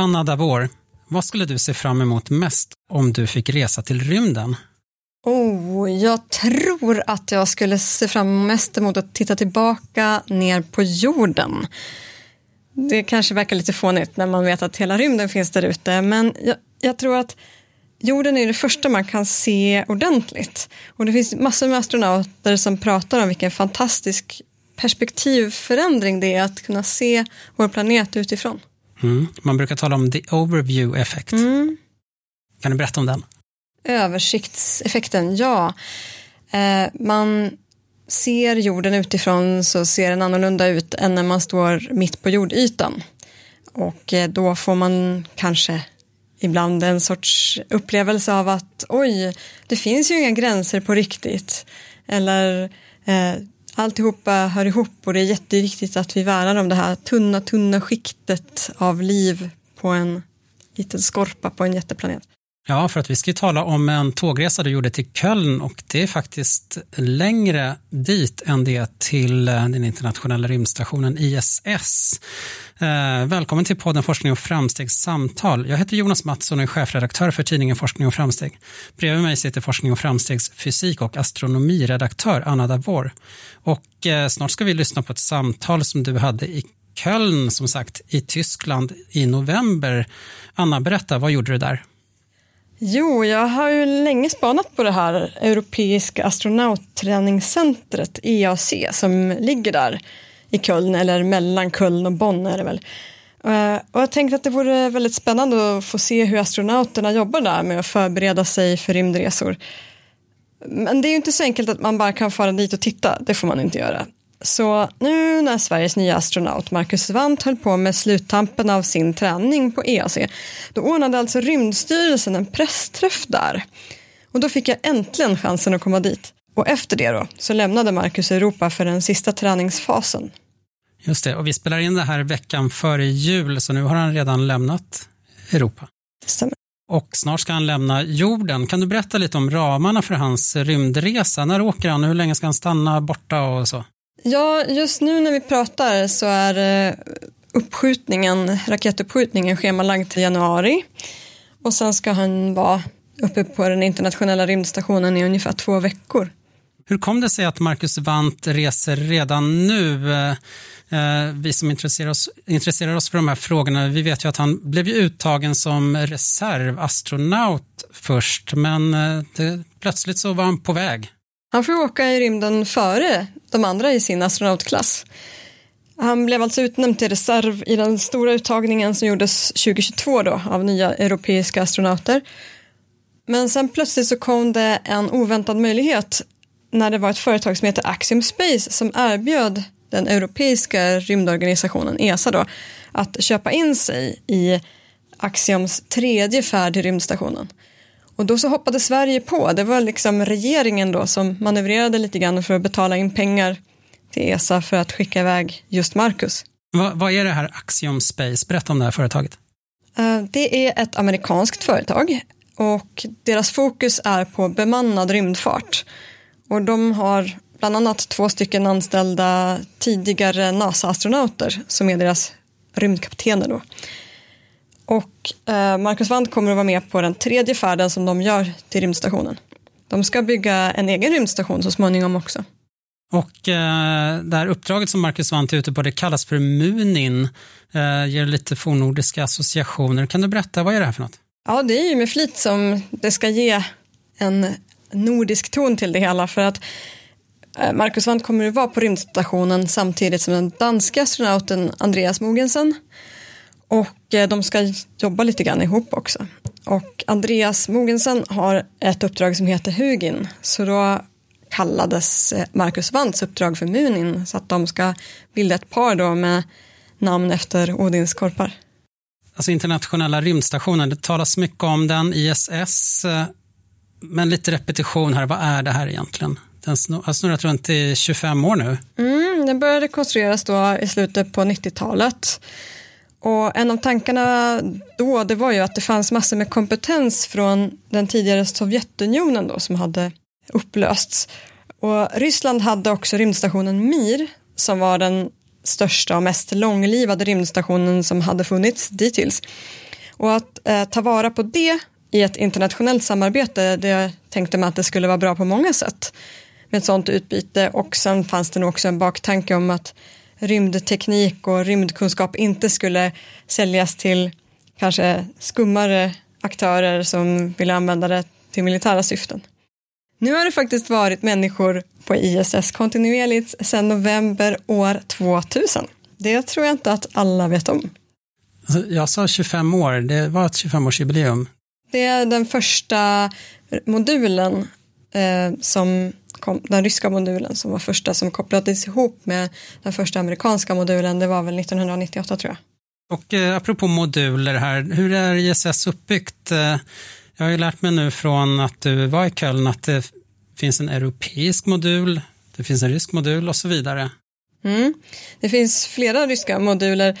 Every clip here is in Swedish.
Anna Davour, vad skulle du se fram emot mest om du fick resa till rymden? Jag tror att jag skulle se fram mest emot att titta tillbaka ner på jorden. Det kanske verkar lite fånigt när man vet att hela rymden finns där ute. Men jag tror att jorden är det första man kan se ordentligt. Och det finns massor med astronauter som pratar om vilken fantastisk perspektivförändring det är att kunna se vår planet utifrån. Man brukar tala om the overview effect. Kan du berätta om den? Översiktseffekten, ja. Man ser jorden utifrån så ser den annorlunda ut än när man står mitt på jordytan. Och då får man kanske ibland en sorts upplevelse av att oj, det finns ju inga gränser på riktigt. Eller alltihopa hör ihop och det är jätteviktigt att vi värnar om det här tunna skiktet av liv på en liten skorpa på en jätteplanet. Ja, för att vi ska ju tala om en tågresa du gjorde till Köln och det är faktiskt längre dit än det till den internationella rymdstationen ISS. Välkommen till podden Forskning och Framstegs samtal. Jag heter Jonas Mattsson och är chefredaktör för tidningen Forskning och Framsteg. Bredvid mig sitter Forskning och Framstegs fysik- och astronomiredaktör Anna Davour. Och snart ska vi lyssna på ett samtal som du hade i Köln, som sagt, i Tyskland i november. Anna, berätta, vad gjorde du där? Jo, jag har ju länge spanat på det här europeiska astronautträningscentret EAC som ligger där i Köln, eller mellan Köln och Bonn är det väl. Och jag tänkte att det vore väldigt spännande att få se hur astronauterna jobbar där med att förbereda sig för rymdresor. Men det är ju inte så enkelt att man bara kan fara dit och titta, det får man inte göra. Så nu när Sveriges nya astronaut Marcus Wandt höll på med sluttampen av sin träning på EAC, då ordnade alltså Rymdstyrelsen en pressträff där. Och då fick jag äntligen chansen att komma dit. Och efter det då så lämnade Marcus Europa för den sista träningsfasen. Just det, och vi spelar in det här veckan före jul, så nu har han redan lämnat Europa. Det stämmer. Och snart ska han lämna jorden. Kan du berätta lite om ramarna för hans rymdresa? När åker han? Hur länge ska han stanna borta och så? Ja, just nu när vi pratar så är raketuppskjutningen schemalagd till januari. Och sen ska han vara uppe på den internationella rymdstationen i ungefär 2 veckor. Hur kom det sig att Marcus Wandt reser redan nu? Vi som intresserar oss för de här frågorna, vi vet ju att han blev uttagen som reservastronaut först. Men plötsligt så var han på väg. Han får åka i rymden före de andra i sin astronautklass. Han blev alltså utnämnd till reserv i den stora uttagningen som gjordes 2022 då, av nya europeiska astronauter. Men sen plötsligt så kom det en oväntad möjlighet när det var ett företag som heter Axiom Space som erbjöd den europeiska rymdorganisationen ESA då, att köpa in sig i Axioms 3:e färd i rymdstationen. Och då så hoppade Sverige på. Det var liksom regeringen då som manövrerade lite grann för att betala in pengar till ESA för att skicka iväg just Marcus. Vad är det här Axiom Space? Berätta om det här företaget. Det är ett amerikanskt företag och deras fokus är på bemannad rymdfart. Och de har bland annat 2 anställda tidigare NASA-astronauter som är deras rymdkaptener då. Och Marcus Wandt kommer att vara med på den 3:e färden som de gör till rymdstationen. De ska bygga en egen rymdstation så småningom också. Och det här uppdraget som Marcus Wandt är ute på, det kallas för Munin. Ger lite fornnordiska associationer. Kan du berätta, vad är det här för något? Ja, det är ju med flit som det ska ge en nordisk ton till det hela. För att Marcus Wandt kommer att vara på rymdstationen samtidigt som den danska astronauten Andreas Mogensen. Och de ska jobba lite grann ihop också. Och Andreas Mogensen har ett uppdrag som heter Hugin. Så då kallades Marcus Wandts uppdrag för Munin. Så att de ska bilda ett par då med namn efter Odins korpar. Alltså internationella rymdstationen, det talas mycket om den, ISS. Men lite repetition här, vad är det här egentligen? Den har snurrat runt i 25 år nu. Den började konstrueras då i slutet på 90-talet. Och en av tankarna då, det var ju att det fanns massor med kompetens från den tidigare Sovjetunionen då, som hade upplösts. Och Ryssland hade också rymdstationen Mir, som var den största och mest långlivade rymdstationen som hade funnits dittills. Och att ta vara på det i ett internationellt samarbete, det tänkte man att det skulle vara bra på många sätt med ett sådant utbyte. Och sen fanns det nog också en baktanke om att rymdteknik och rymdkunskap inte skulle säljas till kanske skummare aktörer som vill använda det till militära syften. Nu har det faktiskt varit människor på ISS kontinuerligt sedan november år 2000. Det tror jag inte att alla vet om. Jag sa 25 år, det var ett 25-årsjubileum. Det är den första modulen som kom, den ryska modulen som var första som kopplades ihop med den första amerikanska modulen. Det var väl 1998 tror jag. Och apropå moduler här, hur är ISS uppbyggt? Jag har ju lärt mig nu från att du var i Köln att det finns en europeisk modul, det finns en rysk modul och så vidare. Mm. Det finns flera ryska moduler.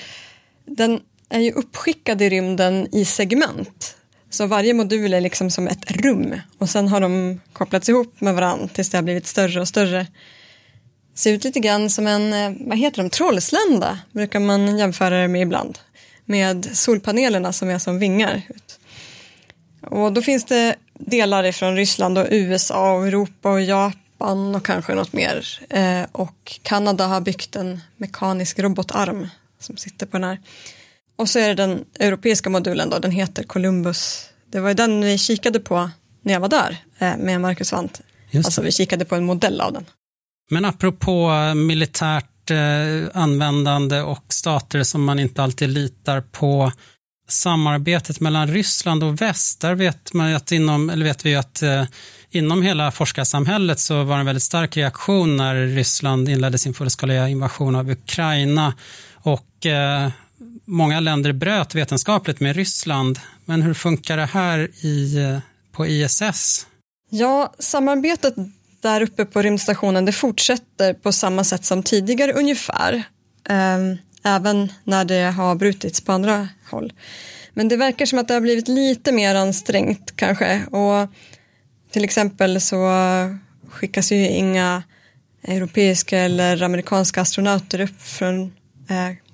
Den är ju uppskickad i rymden i segment. Så varje modul är liksom som ett rum. Och sen har de kopplats ihop med varandra tills det har blivit större och större. Ser ut lite grann som en, vad heter de, trollslända brukar man jämföra det med ibland. Med solpanelerna som är som vingar ut. Och då finns det delar ifrån Ryssland och USA och Europa och Japan och kanske något mer. Och Kanada har byggt en mekanisk robotarm som sitter på den här. Och så är det den europeiska modulen då, den heter Columbus. Det var ju den vi kikade på när jag var där med Marcus Wandt. Alltså vi kikade på en modell av den. Men apropå militärt användande och stater som man inte alltid litar på. Samarbetet mellan Ryssland och väst, där vet man att inom hela forskarsamhället så var det en väldigt stark reaktion när Ryssland inledde sin fullskaliga invasion av Ukraina och många länder bröt vetenskapligt med Ryssland. Men hur funkar det här på ISS? Ja, samarbetet där uppe på rymdstationen det fortsätter på samma sätt som tidigare ungefär. Även när det har brutits på andra håll. Men det verkar som att det har blivit lite mer ansträngt kanske. Och till exempel så skickas ju inga europeiska eller amerikanska astronauter upp från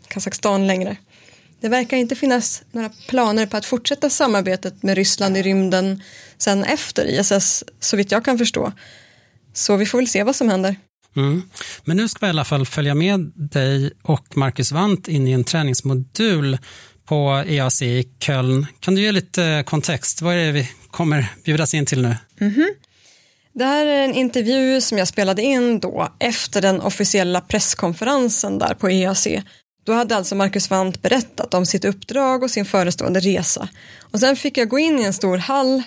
Kazakstan längre. Det verkar inte finnas några planer på att fortsätta samarbetet med Ryssland i rymden sen efter ISS, så vitt jag kan förstå. Så vi får väl se vad som händer. Mm. Men nu ska vi i alla fall följa med dig och Marcus Wandt in i en träningsmodul på EAC i Köln. Kan du ge lite kontext? Vad är det vi kommer bjudas in till nu? Mm-hmm. Det här är en intervju som jag spelade in då efter den officiella presskonferensen där på EAC. Då hade alltså Marcus Wandt berättat om sitt uppdrag och sin förestående resa. Och sen fick jag gå in i en stor hall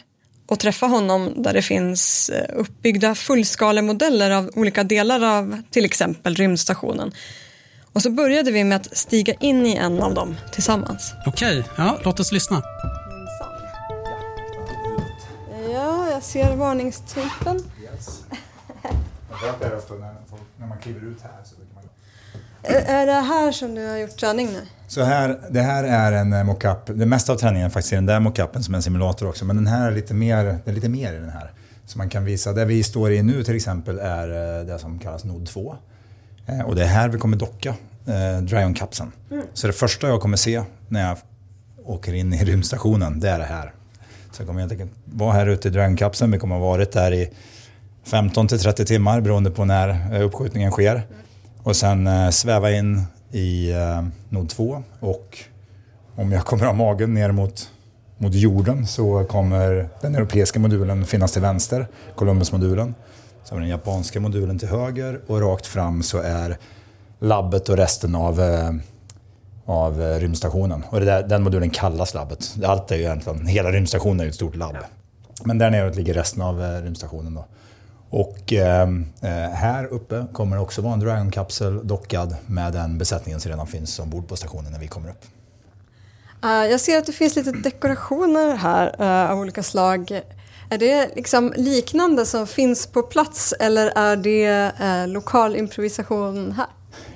och träffa honom där det finns uppbyggda fullskalemodeller av olika delar av till exempel rymdstationen. Och så började vi med att stiga in i en av dem tillsammans. Okej, ja, låt oss lyssna. Ja, jag ser varningstypen. Yes. När man kliver ut här så kan man... Är det här som du har gjort träning nu? Så här, det här är en mockup. Det mesta av träningen faktiskt är den där mockupen som är en simulator också. Men den här är lite mer i den här. Så man kan visa, där vi står i nu till exempel är det som kallas Nod 2. Och det är här vi kommer docka Dryon-kapseln. Mm. Så det första jag kommer se när jag åker in i rymdstationen, det är det här. Så jag kommer helt enkelt vara här ute i Dryon-kapseln. Vi kommer ha varit där i 15-30 timmar beroende på när uppskjutningen sker. Mm. Och sen sväva in i Nod 2 och om jag kommer av magen ner mot jorden så kommer den europeiska modulen finnas till vänster, Columbus-modulen. Så har vi den japanska modulen till höger och rakt fram så är labbet och resten av rymdstationen. Och det där, den modulen kallas labbet. Allt är ju egentligen, hela rymdstationen är ju ett stort labb. Men där nere ligger resten av rymdstationen då. Och här uppe kommer det också vara en Dragon-kapsel dockad med den besättningen som redan finns ombord på stationen när vi kommer upp. Jag ser att det finns lite dekorationer här av olika slag. Är det liksom liknande som finns på plats eller är det lokal improvisation här?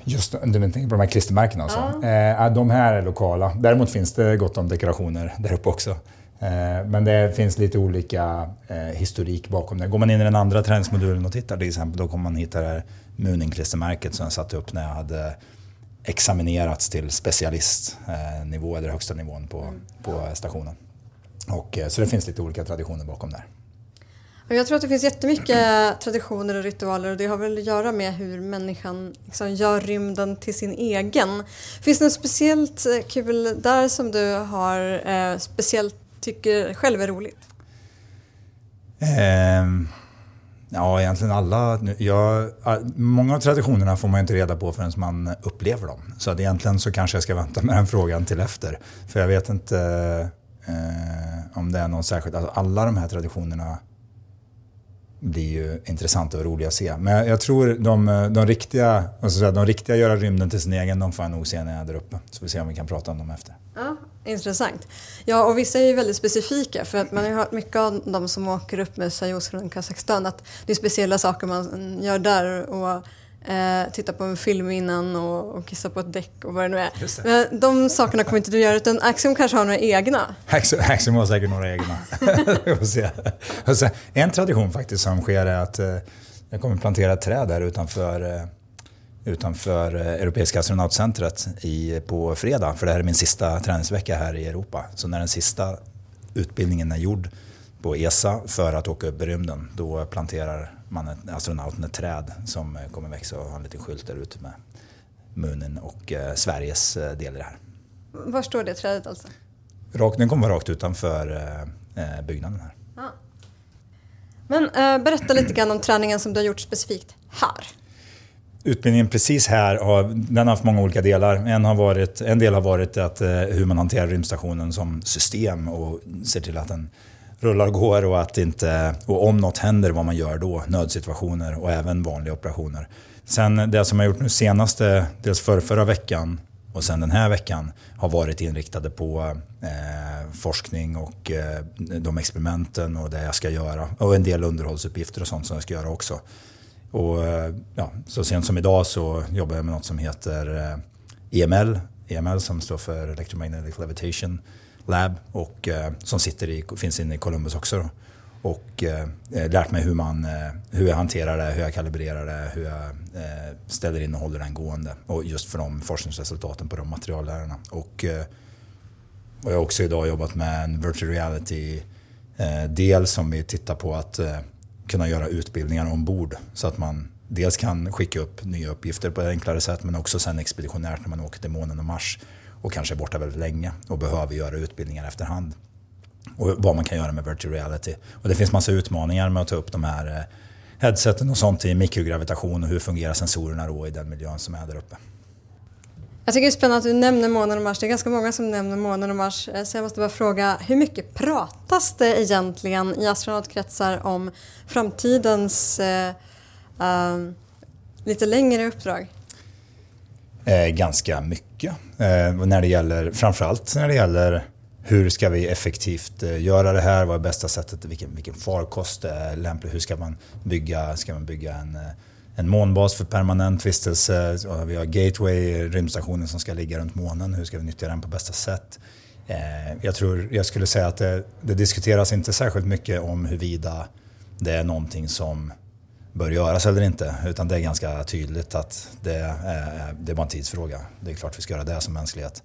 Just det, du tänker på de här klistermärkena alltså. De här är lokala. Däremot finns det gott om dekorationer där uppe också. Men det finns lite olika historik bakom det. Går man in i den andra träningsmodulen och tittar till exempel, då kommer man hitta det här Munin-klistermärket som jag satte upp när jag hade examinerats till specialistnivå eller högsta nivån på stationen. Och, så det finns lite olika traditioner bakom där. Jag tror att det finns jättemycket traditioner och ritualer, och det har väl att göra med hur människan liksom gör rymden till sin egen. Finns det något speciellt kul där som du har speciellt tycker själv är roligt? Ja, egentligen alla. Många av traditionerna får man inte reda på förrän man upplever dem. Så att egentligen så kanske jag ska vänta med den frågan till efter. För jag vet inte om det är något särskilt. Alltså, alla de här traditionerna blir ju intressanta och roliga att se. Men jag tror de riktiga göra rymden till sin egen, de får nog se när jag är där uppe. Så vi ser om vi kan prata om dem efter. Ja, intressant. Ja, och vissa är ju väldigt specifika, för att man har hört mycket av de som åker upp med Sajos från Kazakstan att det är speciella saker man gör där, och titta på en film innan och kissa på ett däck och vad det nu är. Men de sakerna kommer inte du göra, utan Axiom kanske har några egna. Axiom har säkert några egna. Se. En tradition faktiskt som sker är att jag kommer plantera träd där utanför Europeiska astronautcentret på fredag. För det här är min sista träningsvecka här i Europa. Så när den sista utbildningen är gjord på ESA för att åka upp i rymden, då planterar astronauten ett träd som kommer växa och ha en liten skylt där ute med Munin och Sveriges del i det här. Var står det trädet alltså? Den kommer rakt utanför byggnaden här. Ja. Men berätta lite grann om träningen som du har gjort specifikt här. Utbildningen precis här den har haft många olika delar. En del har varit att hur man hanterar rymdstationen som system och ser till att den rullar och går, och att inte, och om något händer vad man gör då, nödsituationer och även vanliga operationer. Sen det som jag gjort nu senaste, dels förra veckan och sen den här veckan, har varit inriktade på forskning och de experimenten och det jag ska göra, och en del underhållsuppgifter och sånt som jag ska göra också. Och så sent som idag så jobbar jag med något som heter EML som står för Electromagnetic Levitation Lab, och som finns inne i Columbus också då. Och lärt mig hur jag hanterar det, hur jag kalibrerar det, hur jag ställer in och håller den gående, och just för de forskningsresultaten på de materiallärarna. Och jag har också idag jobbat med en virtual reality del som vi tittar på att kunna göra utbildningar ombord, så att man dels kan skicka upp nya uppgifter på ett enklare sätt, men också sen expeditionärt när man åker till månen och Mars och kanske är borta väldigt länge och behöver göra utbildningar efterhand. Och vad man kan göra med virtual reality. Och det finns massa utmaningar med att ta upp de här headseten och sånt i mikrogravitation, och hur fungerar sensorerna då i den miljön som är där uppe. Jag tycker det är spännande att du nämner månen och Mars. Det är ganska många som nämner månen och Mars. Så jag måste bara fråga, hur mycket pratas det egentligen i astronautkretsar om framtidens lite längre uppdrag? Ganska mycket. Framförallt när det gäller hur ska vi effektivt göra det här, vad är bästa sättet, vilken farkost är lämplig, hur ska man bygga en månbas för permanent vistelse, vi har Gateway, rymdstationen som ska ligga runt månen, hur ska vi nyttja den på bästa sätt. Jag skulle säga att det diskuteras inte särskilt mycket om huruvida det är någonting som bör göras eller inte, utan det är ganska tydligt att det är bara en tidsfråga. Det är klart vi ska göra det som mänsklighet.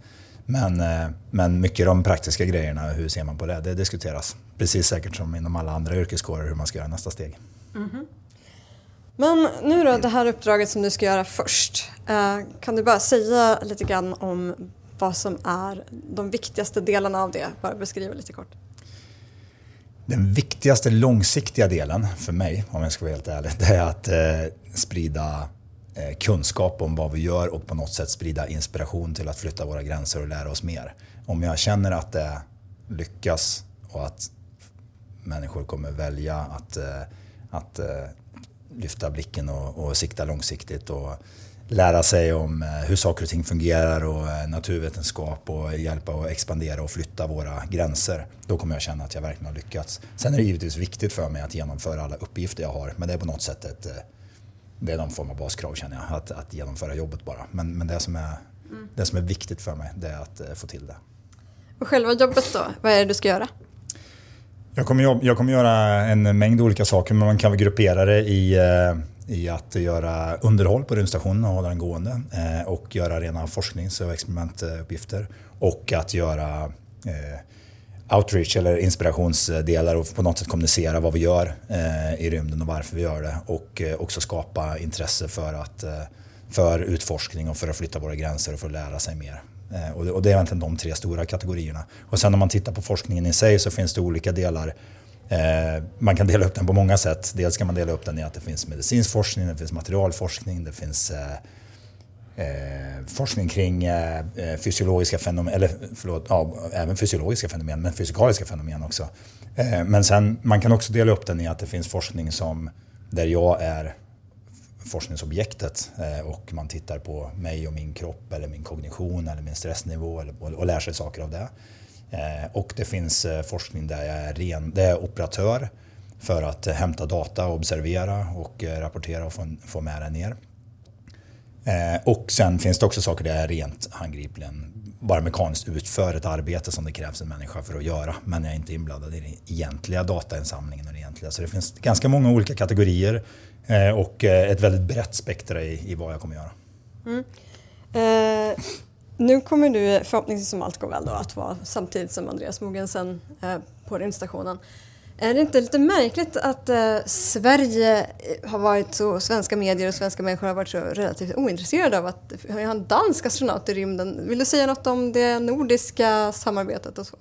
Men mycket av de praktiska grejerna, hur ser man på det diskuteras. Precis säkert som inom alla andra yrkeskårer, hur man ska göra nästa steg. Mm-hmm. Men nu då, det här uppdraget som du ska göra först. Kan du bara säga lite grann om vad som är de viktigaste delarna av det? Bara beskriva lite kort. Den viktigaste långsiktiga delen för mig, om jag ska vara helt ärlig, det är att sprida kunskap om vad vi gör, och på något sätt sprida inspiration till att flytta våra gränser och lära oss mer. Om jag känner att det lyckas och att människor kommer välja att lyfta blicken och sikta långsiktigt och lära sig om hur saker och ting fungerar och naturvetenskap, och hjälpa och expandera och flytta våra gränser, då kommer jag känna att jag verkligen har lyckats. Sen är det givetvis viktigt för mig att genomföra alla uppgifter jag har, men det är på något sätt det är någon form av baskrav, känner jag, att genomföra jobbet bara. Men det som är viktigt för mig, det är att få till det. Och själva jobbet då, vad är det du ska göra? Jag kommer göra en mängd olika saker, men man kan väl gruppera det i i att göra underhåll på rymdstationen och hålla den gående och göra rena forsknings- och experimentuppgifter och att göra outreach eller inspirationsdelar och på något sätt kommunicera vad vi gör i rymden och varför vi gör det och också skapa intresse för utforskning och för att flytta våra gränser och för att lära sig mer. Och det är egentligen de tre stora kategorierna. Och sen när man tittar på forskningen i sig så finns det olika delar. Man kan dela upp den på många sätt. Dels kan man dela upp den i att det finns medicinsk forskning, det finns materialforskning, det finns forskning kring fysiologiska fenomen, även fysiologiska fenomen, men fysikaliska fenomen också. Men sen, man kan också dela upp den i att det finns forskning som, där jag är forskningsobjektet och man tittar på mig och min kropp eller min kognition eller min stressnivå och lär sig saker av det. Och det finns forskning där jag är operatör för att hämta data, observera och rapportera och få med det ner. Och sen finns det också saker där jag rent handgripligen bara mekaniskt utför ett arbete som det krävs en människa för att göra, men jag är inte inblandad i den egentliga datainsamlingen och det egentliga. Så det finns ganska många olika kategorier och ett väldigt brett spektra i vad jag kommer göra. Mm. Nu kommer du förhoppningsvis, som allt går väl då, att vara samtidigt som Andreas Mogensen på rymdstationen. Är det inte lite märkligt att Sverige har varit så, svenska medier och svenska människor har varit så relativt ointresserade av att vi har en dansk astronaut i rymden? Vill du säga något om det nordiska samarbetet och så?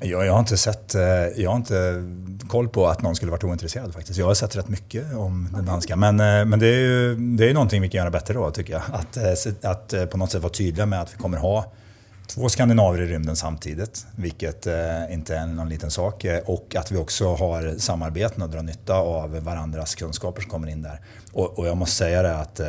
Jag har inte sett, jag har inte koll på att någon skulle varit ointresserad faktiskt. Jag har sett rätt mycket om den danska. Men det är någonting vi kan göra bättre då, tycker jag. Att på något sätt vara tydliga med att vi kommer ha 2 skandinaver i rymden samtidigt, vilket inte är någon liten sak. Och att vi också har samarbeten och drar nytta av varandras kunskaper som kommer in där. Och jag måste säga det att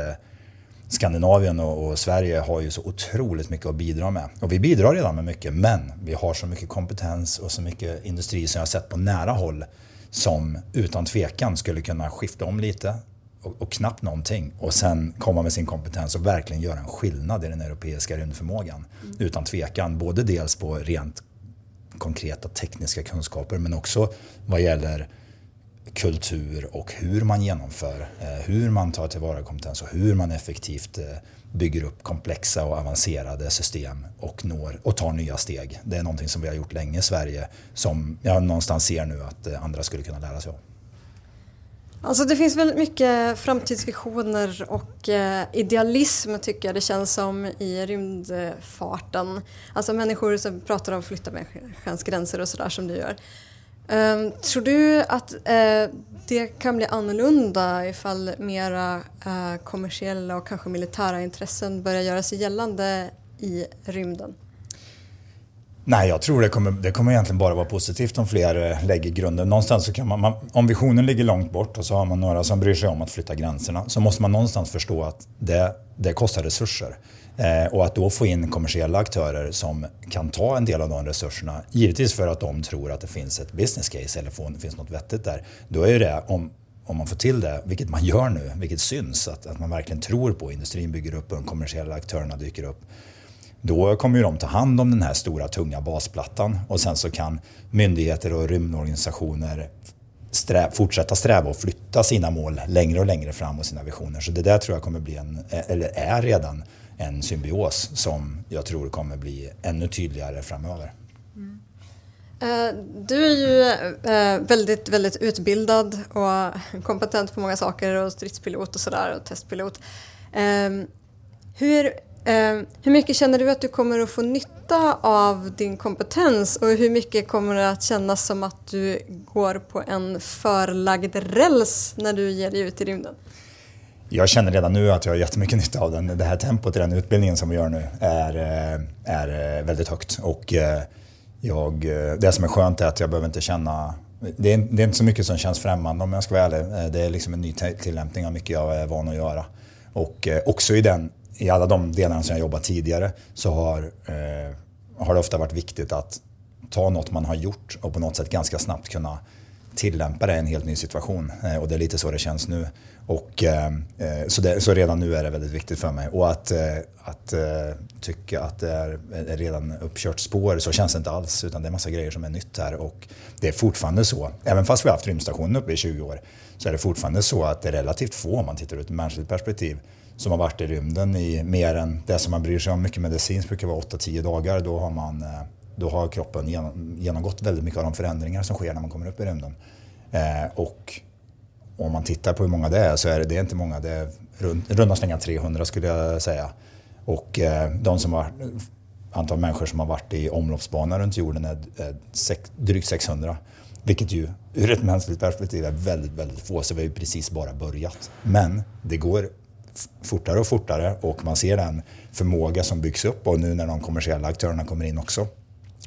Skandinavien och Sverige har ju så otroligt mycket att bidra med. Och vi bidrar redan med mycket, men vi har så mycket kompetens och så mycket industri som jag har sett på nära håll som utan tvekan skulle kunna skifta om lite och knappt någonting och sen komma med sin kompetens och verkligen göra en skillnad i den europeiska rymdförmågan. Mm. Utan tvekan, både dels på rent konkreta tekniska kunskaper men också vad gäller kultur och hur man genomför, hur man tar tillvara kompetens och hur man effektivt bygger upp komplexa och avancerade system och når och tar nya steg. Det är någonting som vi har gjort länge i Sverige som jag någonstans ser nu att andra skulle kunna lära sig av. Alltså det finns väldigt mycket framtidsvisioner och idealism, tycker jag det känns som, i rymdfarten. Alltså människor som pratar om flytta människans gränser och sådär som du gör. Tror du att det kan bli annorlunda ifall mera kommersiella och kanske militära intressen börjar göra sig gällande i rymden? Nej, jag tror det kommer egentligen bara vara positivt om fler lägger grunden. Någonstans så kan man, om visionen ligger långt bort och så har man några som bryr sig om att flytta gränserna, så måste man någonstans förstå att det kostar resurser. Och att då få in kommersiella aktörer som kan ta en del av de resurserna, givetvis för att de tror att det finns ett business case eller det finns något vettigt där. Då är det, om man får till det, vilket man gör nu, vilket syns att man verkligen tror på, industrin bygger upp och de kommersiella aktörerna dyker upp. Då kommer ju de ta hand om den här stora tunga basplattan och sen så kan myndigheter och rymdorganisationer fortsätta sträva och flytta sina mål längre och längre fram och sina visioner. Så det där tror jag kommer bli är redan en symbios som jag tror kommer bli ännu tydligare framöver. Mm. Du är ju väldigt, väldigt utbildad och kompetent på många saker och stridspilot och sådär och testpilot. Hur mycket känner du att du kommer att få nytta av din kompetens och hur mycket kommer det att kännas som att du går på en förlagd räls när du ger dig ut i rymden? Jag känner redan nu att jag har jättemycket nytta av den. Det här tempot i den utbildningen som vi gör nu är väldigt högt. Och det som är skönt är att jag behöver inte känna... Det är inte så mycket som känns främmande om jag ska vara ärlig. Det är liksom en ny tillämpning av mycket jag är van att göra. Och också i alla de delarna som jag jobbat tidigare så har det ofta varit viktigt att ta något man har gjort och på något sätt ganska snabbt kunna tillämpare är en helt ny situation, och det är lite så det känns nu. Och så redan nu är det väldigt viktigt för mig, och att tycka att det är redan uppkört spår, så känns det inte alls, utan det är massa grejer som är nytt här. Och det är fortfarande så, även fast vi har haft rymdstationen uppe i 20 år, så är det fortfarande så att det är relativt få, om man tittar ut ett mänskligt perspektiv, som har varit i rymden i mer än det som man bryr sig om. Mycket medicinskt brukar vara 8-10 dagar, då har kroppen genomgått väldigt mycket av de förändringar som sker när man kommer upp i rymden. Och om man tittar på hur många det är, så är det inte många. Det är runda slängar 300 skulle jag säga. Och antal människor som har varit i omloppsbanan runt jorden är drygt 600. Vilket ju ur ett mänskligt perspektiv är väldigt, väldigt få. Så vi har ju precis bara börjat. Men det går fortare och fortare, och man ser den förmåga som byggs upp, och nu när de kommersiella aktörerna kommer in också,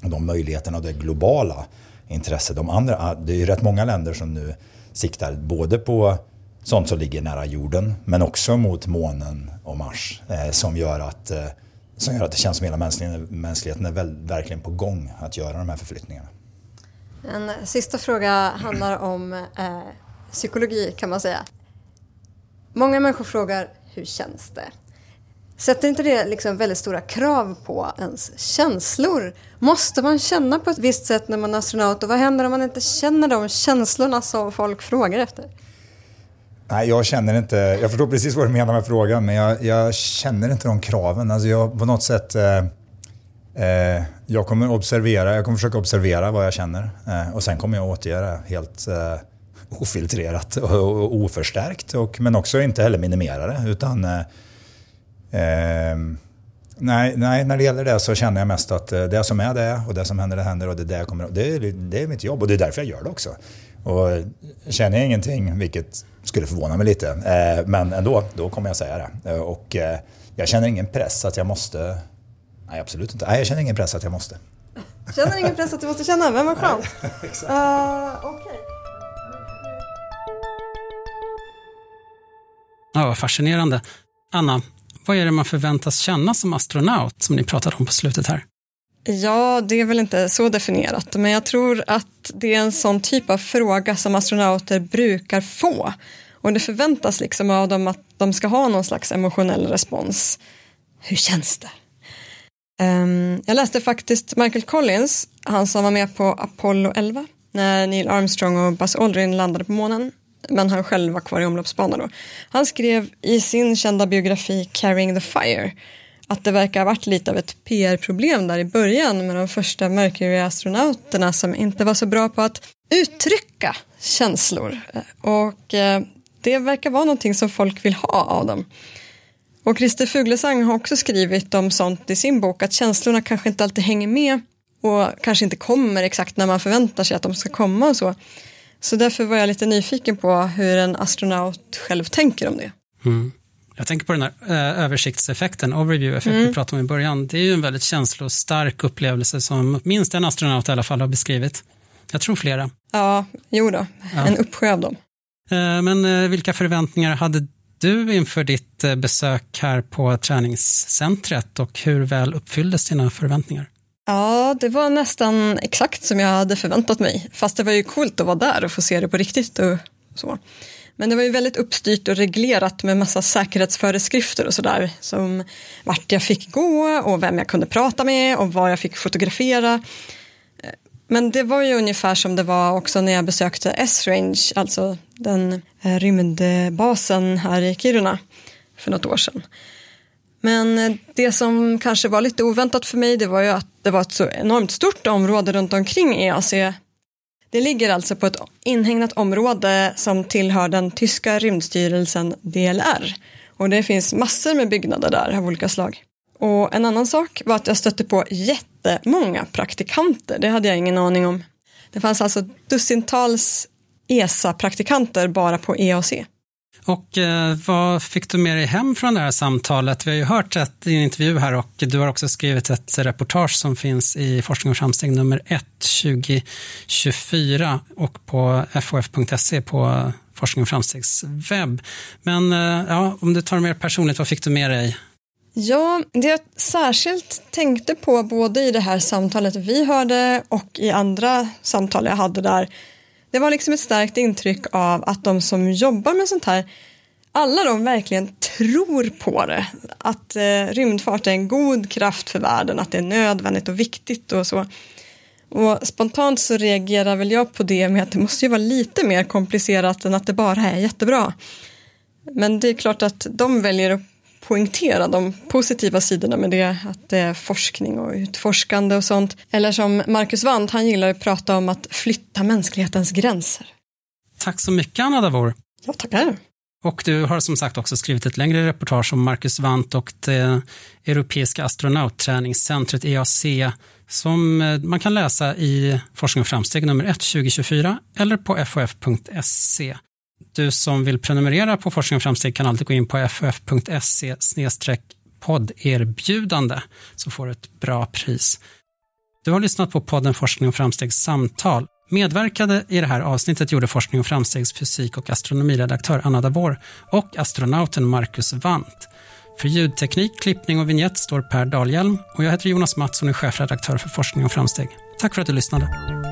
och de möjligheterna och det globala intresset. Det är ju rätt många länder som nu siktar både på sånt som ligger nära jorden, men också mot månen och Mars, som gör att det känns som hela mänskligheten är verkligen på gång att göra de här förflyttningarna. En sista fråga handlar om psykologi, kan man säga. Många människor frågar, hur känns det? Sätter inte det liksom väldigt stora krav på ens känslor? Måste man känna på ett visst sätt när man är astronaut? Och vad händer om man inte känner de känslorna som folk frågar efter? Nej, jag känner inte. Jag förstår precis vad du menar med frågan, men jag känner inte de kraven. Alltså jag på något sätt... Jag kommer försöka observera vad jag känner. Och sen kommer jag återgöra helt... ofiltrerat och oförstärkt, men också inte heller minimera det, utan nej, när det gäller det så känner jag mest att det som är det, och det som händer det händer, och det är mitt jobb, och det är därför jag gör det också. Och känner jag ingenting, vilket skulle förvåna mig lite, men ändå, då kommer jag säga det. Och jag känner ingen press att jag måste. Nej, absolut inte. Nej, jag känner ingen press att jag måste. Känner ingen press att du måste känna, men vad skönt. Okej. Ja, vad fascinerande. Anna, vad är det man förväntas känna som astronaut, som ni pratade om på slutet här? Ja, det är väl inte så definierat, men jag tror att det är en sån typ av fråga som astronauter brukar få. Och det förväntas liksom av dem att de ska ha någon slags emotionell respons. Hur känns det? Jag läste faktiskt Michael Collins, han som var med på Apollo 11, när Neil Armstrong och Buzz Aldrin landade på månen. Men han själv var kvar i omloppsbanan då. Han skrev i sin kända biografi Carrying the Fire att det verkar ha varit lite av ett PR-problem där i början med de första Mercury-astronauterna som inte var så bra på att uttrycka känslor. Och det verkar vara någonting som folk vill ha av dem. Och Christer Fuglesang har också skrivit om sånt i sin bok, att känslorna kanske inte alltid hänger med och kanske inte kommer exakt när man förväntar sig att de ska komma och så. Så därför var jag lite nyfiken på hur en astronaut själv tänker om det. Mm. Jag tänker på den här översiktseffekten, overview-effekten vi pratade om i början. Det är ju en väldigt känslostark upplevelse som minst en astronaut i alla fall har beskrivit. Jag tror flera. Ja, jo då. Ja. En uppsjö av dem. Men vilka förväntningar hade du inför ditt besök här på träningscentret, och hur väl uppfylldes dina förväntningar? Ja, det var nästan exakt som jag hade förväntat mig. Fast det var ju coolt att vara där och få se det på riktigt och så. Men det var ju väldigt uppstyrt och reglerat med massa säkerhetsföreskrifter och sådär. Som vart jag fick gå och vem jag kunde prata med och vad jag fick fotografera. Men det var ju ungefär som det var också när jag besökte Esrange, alltså den rymdbasen här i Kiruna för något år sedan. Men det som kanske var lite oväntat för mig, det var ju att det var ett så enormt stort område runt omkring EAC. Det ligger alltså på ett inhägnat område som tillhör den tyska rymdstyrelsen DLR. Och det finns massor med byggnader där av olika slag. Och en annan sak var att jag stötte på jättemånga praktikanter. Det hade jag ingen aning om. Det fanns alltså dussintals ESA-praktikanter bara på EAC. Och vad fick du med dig hem från det här samtalet? Vi har ju hört en intervju här, och du har också skrivit ett reportage som finns i Forskning och Framsteg nummer 1 2024 och på fof.se på Forskning och Framstegs webb. Men ja, om du tar mer personligt, vad fick du med dig? Ja, det jag särskilt tänkte på både i det här samtalet vi hörde och i andra samtal jag hade där, Det var liksom ett starkt intryck av att de som jobbar med sånt här, alla de verkligen tror på det. Att rymdfart är en god kraft för världen, att det är nödvändigt och viktigt och så. Och spontant så reagerar väl jag på det med att det måste ju vara lite mer komplicerat än att det bara är jättebra. Men det är klart att de väljer att poängtera de positiva sidorna med det, att det är forskning och utforskande och sånt. Eller som Marcus Wandt, han gillar att prata om att flytta mänsklighetens gränser. Tack så mycket, Anna Davour. Ja, tackar. Och du har som sagt också skrivit ett längre reportage om Marcus Wandt och det europeiska astronautträningscentret EAC som man kan läsa i Forskning och Framsteg nummer 1 2024 eller på fof.se. Du som vill prenumerera på Forskning och Framsteg kan alltid gå in på fof.se/podderbjudande så får du ett bra pris. Du har lyssnat på podden Forskning och Framstegs samtal. Medverkade i det här avsnittet gjorde Forskning och Framstegs fysik- och astronomiredaktör Anna Davour och astronauten Marcus Wandt. För ljudteknik, klippning och vignett står Per Dahlhjelm och jag heter Jonas Mattsson och är chefredaktör för Forskning och Framsteg. Tack för att du lyssnade.